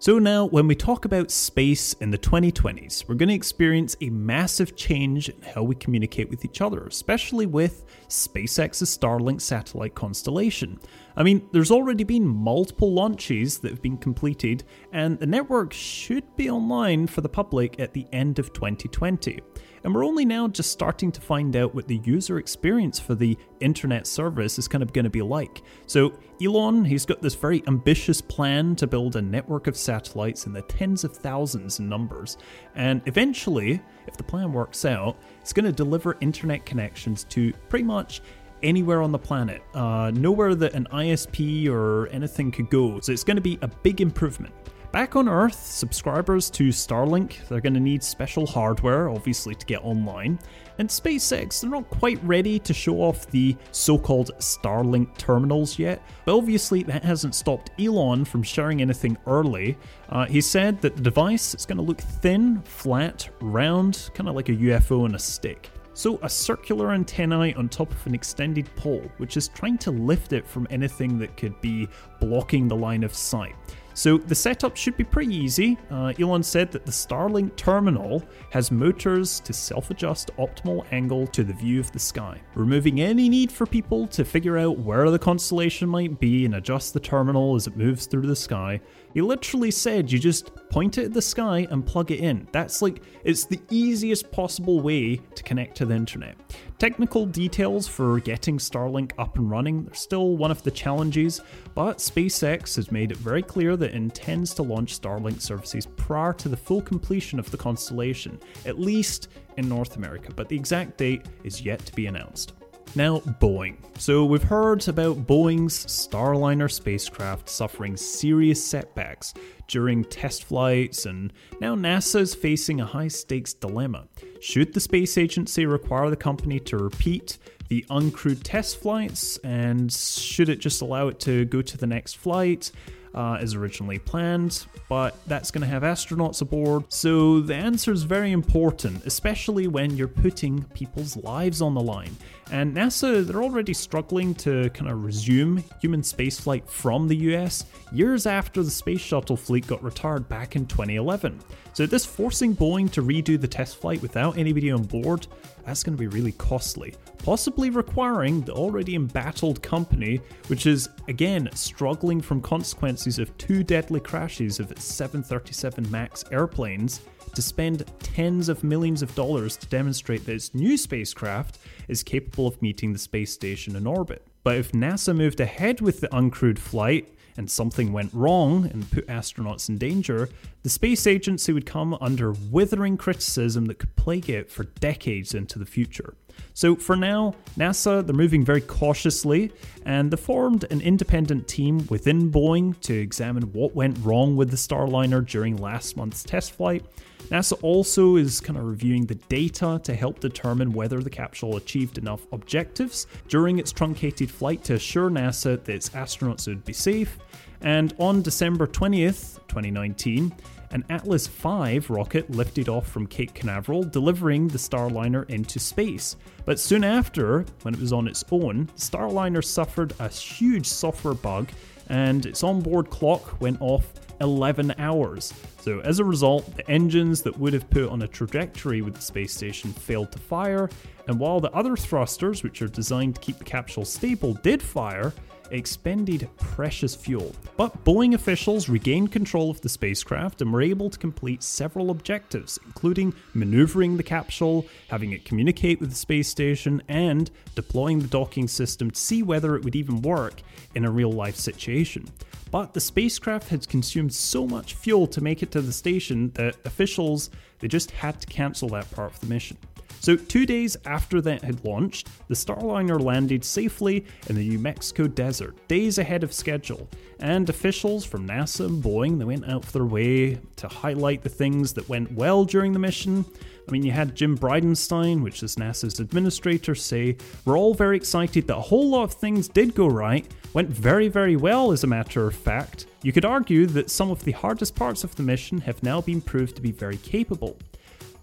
So now, when we talk about space in the twenty twenties, we're going to experience a massive change in how we communicate with each other, especially with SpaceX's Starlink satellite constellation. I mean, there's already been multiple launches that have been completed, and the network should be online for the public at the end of twenty twenty. And we're only now just starting to find out what the user experience for the internet service is kind of going to be like. So Elon, he's got this very ambitious plan to build a network of satellites in the tens of thousands in numbers. And eventually, if the plan works out, it's going to deliver internet connections to pretty much anywhere on the planet, uh, nowhere that an I S P or anything could go. So it's going to be a big improvement. Back on Earth, subscribers to Starlink, they're going to need special hardware, obviously, to get online. And SpaceX, they're not quite ready to show off the so-called Starlink terminals yet, but obviously that hasn't stopped Elon from sharing anything early. Uh, he said that the device is going to look thin, flat, round, kind of like a U F O on a stick. So a circular antennae on top of an extended pole, which is trying to lift it from anything that could be blocking the line of sight. So the setup should be pretty easy. Uh, Elon said that the Starlink terminal has motors to self-adjust optimal angle to the view of the sky, removing any need for people to figure out where the constellation might be and adjust the terminal as it moves through the sky. He literally said you just point it at the sky and plug it in. That's like, it's the easiest possible way to connect to the internet. Technical details for getting Starlink up and running are still one of the challenges, but SpaceX has made it very clear that it intends to launch Starlink services prior to the full completion of the constellation, at least in North America, but the exact date is yet to be announced. Now, Boeing. So we've heard about Boeing's Starliner spacecraft suffering serious setbacks during test flights, and now NASA is facing a high-stakes dilemma. Should the space agency require the company to repeat the uncrewed test flights, and should it just allow it to go to the next flight? Uh, as originally planned, but that's going to have astronauts aboard. So the answer is very important, especially when you're putting people's lives on the line. And NASA, they're already struggling to kind of resume human spaceflight from the U S years after the space shuttle fleet got retired back in twenty eleven. So this forcing Boeing to redo the test flight without anybody on board, that's going to be really costly, possibly requiring the already embattled company, which is again struggling from consequences of two deadly crashes of its seven thirty-seven MAX airplanes, to spend tens of millions of dollars to demonstrate that its new spacecraft is capable of meeting the space station in orbit. But if NASA moved ahead with the uncrewed flight, and something went wrong and put astronauts in danger, the space agency would come under withering criticism that could plague it for decades into the future. So for now, NASA, they're moving very cautiously, and they formed an independent team within Boeing to examine what went wrong with the Starliner during last month's test flight. NASA also is kind of reviewing the data to help determine whether the capsule achieved enough objectives during its truncated flight to assure NASA that its astronauts would be safe. And on December twentieth, twenty nineteen, an Atlas V rocket lifted off from Cape Canaveral, delivering the Starliner into space. But soon after, when it was on its own, Starliner suffered a huge software bug, and its onboard clock went off eleven hours. So as a result, the engines that would have put on a trajectory with the space station failed to fire, and while the other thrusters, which are designed to keep the capsule stable, did fire, expended precious fuel. But Boeing officials regained control of the spacecraft and were able to complete several objectives, including maneuvering the capsule, having it communicate with the space station, and deploying the docking system to see whether it would even work in a real-life situation. But the spacecraft had consumed so much fuel to make it to the station that officials, they just had to cancel that part of the mission. So two days after that had launched, the Starliner landed safely in the New Mexico desert, days ahead of schedule. And officials from NASA and Boeing, they went out of their way to highlight the things that went well during the mission. I mean, you had Jim Bridenstine, which is NASA's administrator, say, "We're all very excited that a whole lot of things did go right, went very, very well as a matter of fact. You could argue that some of the hardest parts of the mission have now been proved to be very capable."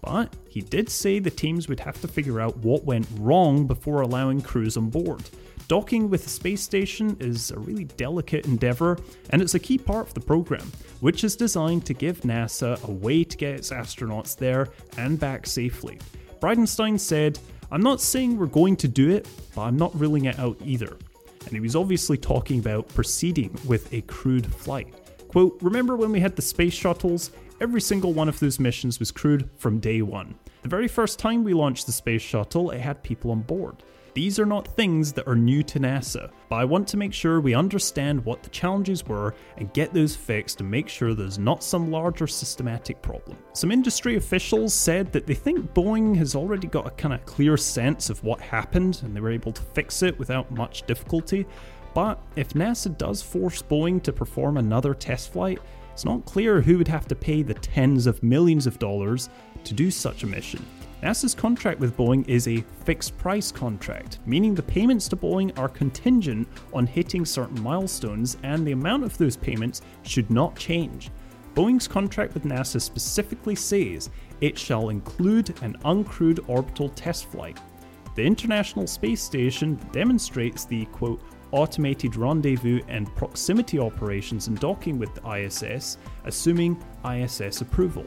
But he did say the teams would have to figure out what went wrong before allowing crews on board. Docking with the space station is a really delicate endeavour, and it's a key part of the programme, which is designed to give NASA a way to get its astronauts there and back safely. Bridenstine said, "I'm not saying we're going to do it, but I'm not ruling it out either." And he was obviously talking about proceeding with a crewed flight. Quote, "Remember when we had the space shuttles? Every single one of those missions was crewed from day one. The very first time we launched the space shuttle, it had people on board. These are not things that are new to NASA, but I want to make sure we understand what the challenges were and get those fixed and make sure there's not some larger systematic problem." Some industry officials said that they think Boeing has already got a kind of clear sense of what happened and they were able to fix it without much difficulty. But if NASA does force Boeing to perform another test flight, it's not clear who would have to pay the tens of millions of dollars to do such a mission. NASA's contract with Boeing is a fixed price contract, meaning the payments to Boeing are contingent on hitting certain milestones, and the amount of those payments should not change. Boeing's contract with NASA specifically says it shall include an uncrewed orbital test flight. The International Space Station demonstrates the, quote, automated rendezvous and proximity operations and docking with the I S S, assuming I S S approval.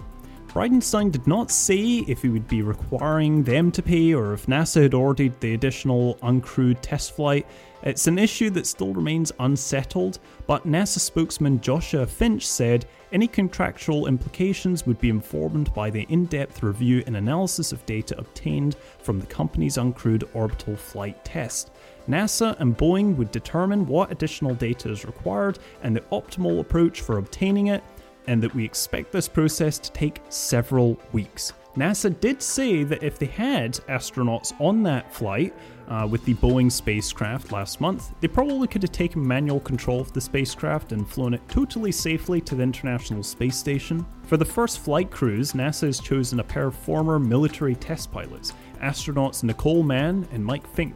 Bridenstine did not say if he would be requiring them to pay or if NASA had ordered the additional uncrewed test flight. It's an issue that still remains unsettled, but NASA spokesman Joshua Finch said any contractual implications would be informed by the in-depth review and analysis of data obtained from the company's uncrewed orbital flight test. NASA and Boeing would determine what additional data is required and the optimal approach for obtaining it, and that we expect this process to take several weeks. NASA did say that if they had astronauts on that flight uh, with the Boeing spacecraft last month, they probably could have taken manual control of the spacecraft and flown it totally safely to the International Space Station. For the first flight crews, NASA has chosen a pair of former military test pilots, astronauts Nicole Mann and Mike Fink.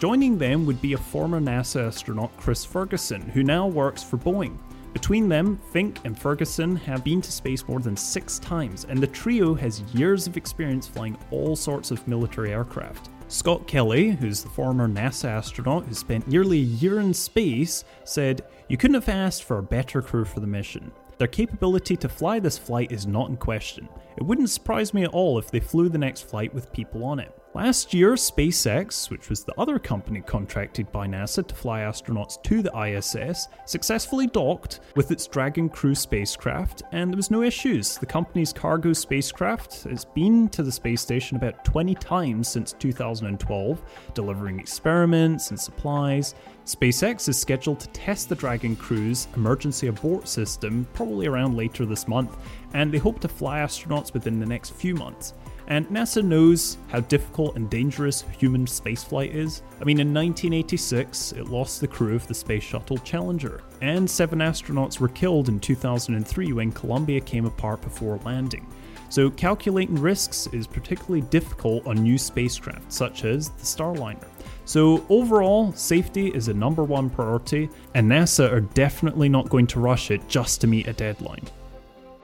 Joining them would be a former NASA astronaut, Chris Ferguson, who now works for Boeing. Between them, Fink and Ferguson have been to space more than six times, and the trio has years of experience flying all sorts of military aircraft. Scott Kelly, who's the former NASA astronaut who spent nearly a year in space, said, "You couldn't have asked for a better crew for the mission. Their capability to fly this flight is not in question. It wouldn't surprise me at all if they flew the next flight with people on it." Last year, SpaceX, which was the other company contracted by NASA to fly astronauts to the I S S, successfully docked with its Dragon crew spacecraft, and there was no issues. The company's cargo spacecraft has been to the space station about twenty times since two thousand twelve, delivering experiments and supplies. SpaceX is scheduled to test the Dragon crew's emergency abort system probably around later this month, and they hope to fly astronauts within the next few months. And NASA knows how difficult and dangerous human spaceflight is. I mean, in nineteen eighty-six, it lost the crew of the Space Shuttle Challenger, and seven astronauts were killed in two thousand three when Columbia came apart before landing. So calculating risks is particularly difficult on new spacecraft, such as the Starliner. So overall, safety is a number one priority, and NASA are definitely not going to rush it just to meet a deadline.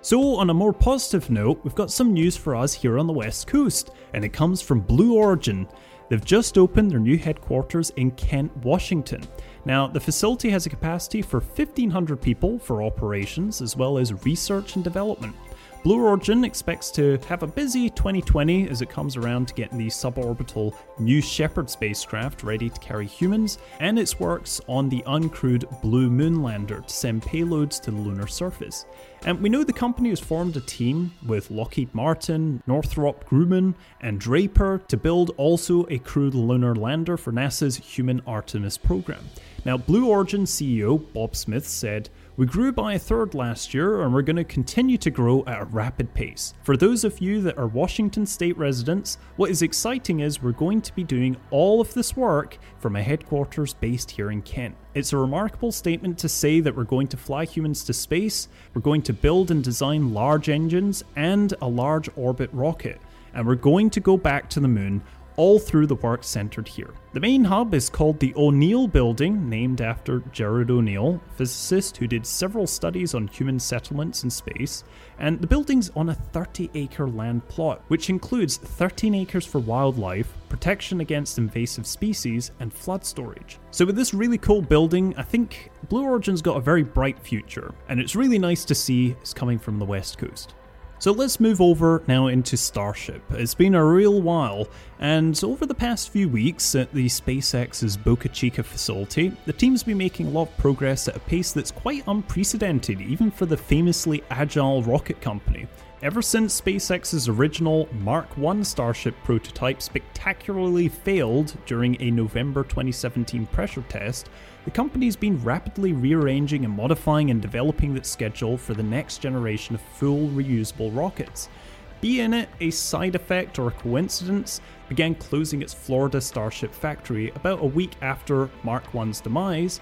So on a more positive note, we've got some news for us here on the West Coast, and it comes from Blue Origin. They've just opened their new headquarters in Kent, Washington. Now, the facility has a capacity for fifteen hundred people for operations as well as research and development. Blue Origin expects to have a busy twenty twenty as it comes around to getting the suborbital New Shepard spacecraft ready to carry humans and its works on the uncrewed Blue Moon lander to send payloads to the lunar surface. And we know the company has formed a team with Lockheed Martin, Northrop Grumman, and Draper to build also a crewed lunar lander for NASA's Human Artemis program. Now, Blue Origin C E O Bob Smith said, "We grew by a third last year and we're going to continue to grow at a rapid pace. For those of you that are Washington state residents, what is exciting is we're going to be doing all of this work from a headquarters based here in Kent. It's a remarkable statement to say that we're going to fly humans to space, we're going to build and design large engines and a large orbit rocket, and we're going to go back to the moon, all through the work centered here." The main hub is called the O'Neill Building, named after Gerard O'Neill, a physicist who did several studies on human settlements in space, and the building's on a thirty acre land plot, which includes thirteen acres for wildlife, protection against invasive species, and flood storage. So with this really cool building, I think Blue Origin's got a very bright future, and it's really nice to see it's coming from the West Coast. So let's move over now into Starship. It's been a real while, and over the past few weeks at the SpaceX's Boca Chica facility, the team's been making a lot of progress at a pace that's quite unprecedented, even for the famously agile rocket company. Ever since SpaceX's original Mark one Starship prototype spectacularly failed during a November twenty seventeen pressure test, the company's been rapidly rearranging and modifying and developing its schedule for the next generation of full reusable rockets. Be it a side effect or a coincidence, began closing its Florida Starship factory about a week after Mark one's demise,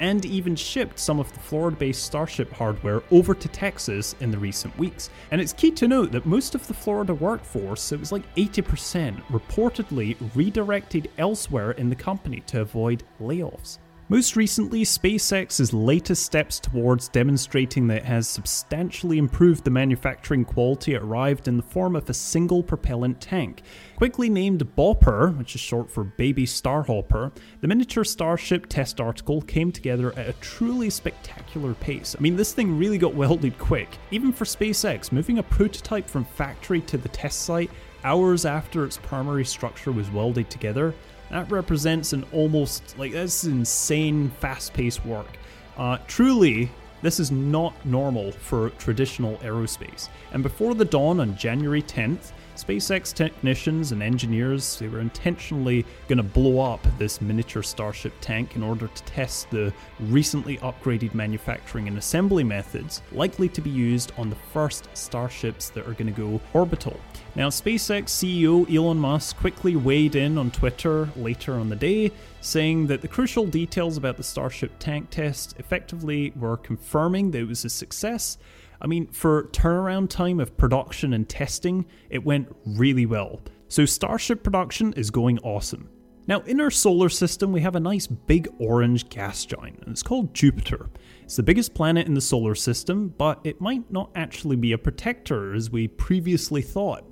and even shipped some of the Florida-based Starship hardware over to Texas in the recent weeks. And it's key to note that most of the Florida workforce, it was like eighty percent, reportedly redirected elsewhere in the company to avoid layoffs. Most recently, SpaceX's latest steps towards demonstrating that it has substantially improved the manufacturing quality arrived in the form of a single propellant tank. Quickly named Bopper, which is short for Baby Starhopper, the miniature Starship test article came together at a truly spectacular pace. I mean, this thing really got welded quick. Even for SpaceX, moving a prototype from factory to the test site hours after its primary structure was welded together, that represents an almost, like, that's insane fast-paced work. Uh, truly, this is not normal for traditional aerospace. And before the dawn on January tenth, SpaceX technicians and engineers, they were intentionally going to blow up this miniature Starship tank in order to test the recently upgraded manufacturing and assembly methods likely to be used on the first Starships that are going to go orbital. Now, SpaceX C E O Elon Musk quickly weighed in on Twitter later on the day, saying that the crucial details about the Starship tank test effectively were confirming that it was a success. I mean, for turnaround time of production and testing, it went really well. So Starship production is going awesome. Now, in our solar system, we have a nice big orange gas giant, and it's called Jupiter. It's the biggest planet in the solar system, but it might not actually be a protector as we previously thought.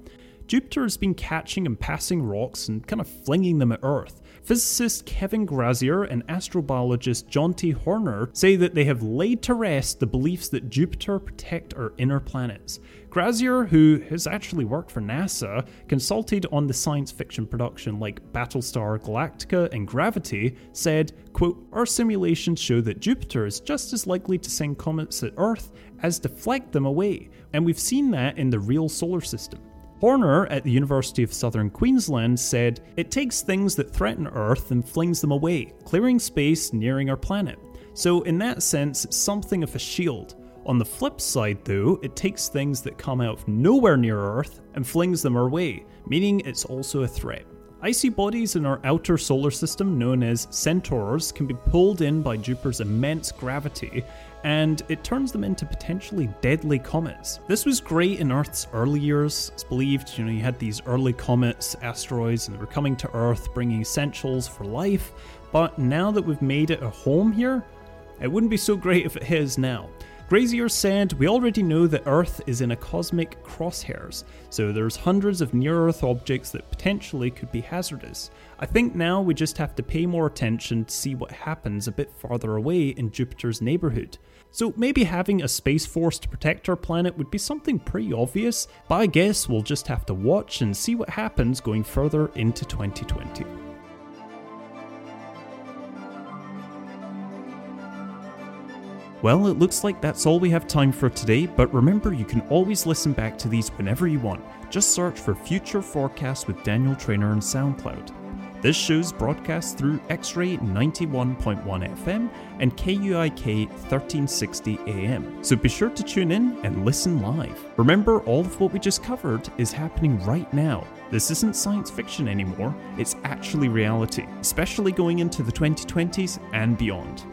Jupiter has been catching and passing rocks and kind of flinging them at Earth. Physicist Kevin Grazier and astrobiologist John T. Horner say that they have laid to rest the beliefs that Jupiter protect our inner planets. Grazier, who has actually worked for NASA, consulted on the science fiction production like Battlestar Galactica and Gravity, said, quote, "Our simulations show that Jupiter is just as likely to send comets at Earth as deflect them away, and we've seen that in the real solar system." Horner at the University of Southern Queensland said, "It takes things that threaten Earth and flings them away, clearing space, nearing our planet. So in that sense, it's something of a shield. On the flip side though, it takes things that come out of nowhere near Earth and flings them our way, meaning it's also a threat." Icy bodies in our outer solar system, known as centaurs, can be pulled in by Jupiter's immense gravity, and it turns them into potentially deadly comets. This was great in Earth's early years. It's believed, you know, you had these early comets, asteroids, and they were coming to Earth, bringing essentials for life. But now that we've made it a home here, it wouldn't be so great if it is now. Grazier said, "We already know that Earth is in a cosmic crosshairs, so there's hundreds of near-Earth objects that potentially could be hazardous. I think now we just have to pay more attention to see what happens a bit farther away in Jupiter's neighbourhood. So maybe having a space force to protect our planet would be something pretty obvious, but I guess we'll just have to watch and see what happens going further into twenty twenty. Well, it looks like that's all we have time for today, but remember you can always listen back to these whenever you want. Just search for Future Forecasts with Daniel Traynor on SoundCloud. This show's broadcast through X-Ray ninety-one point one F M and K U I K thirteen sixty A M, so be sure to tune in and listen live. Remember, all of what we just covered is happening right now. This isn't science fiction anymore, it's actually reality, especially going into the twenty twenties and beyond.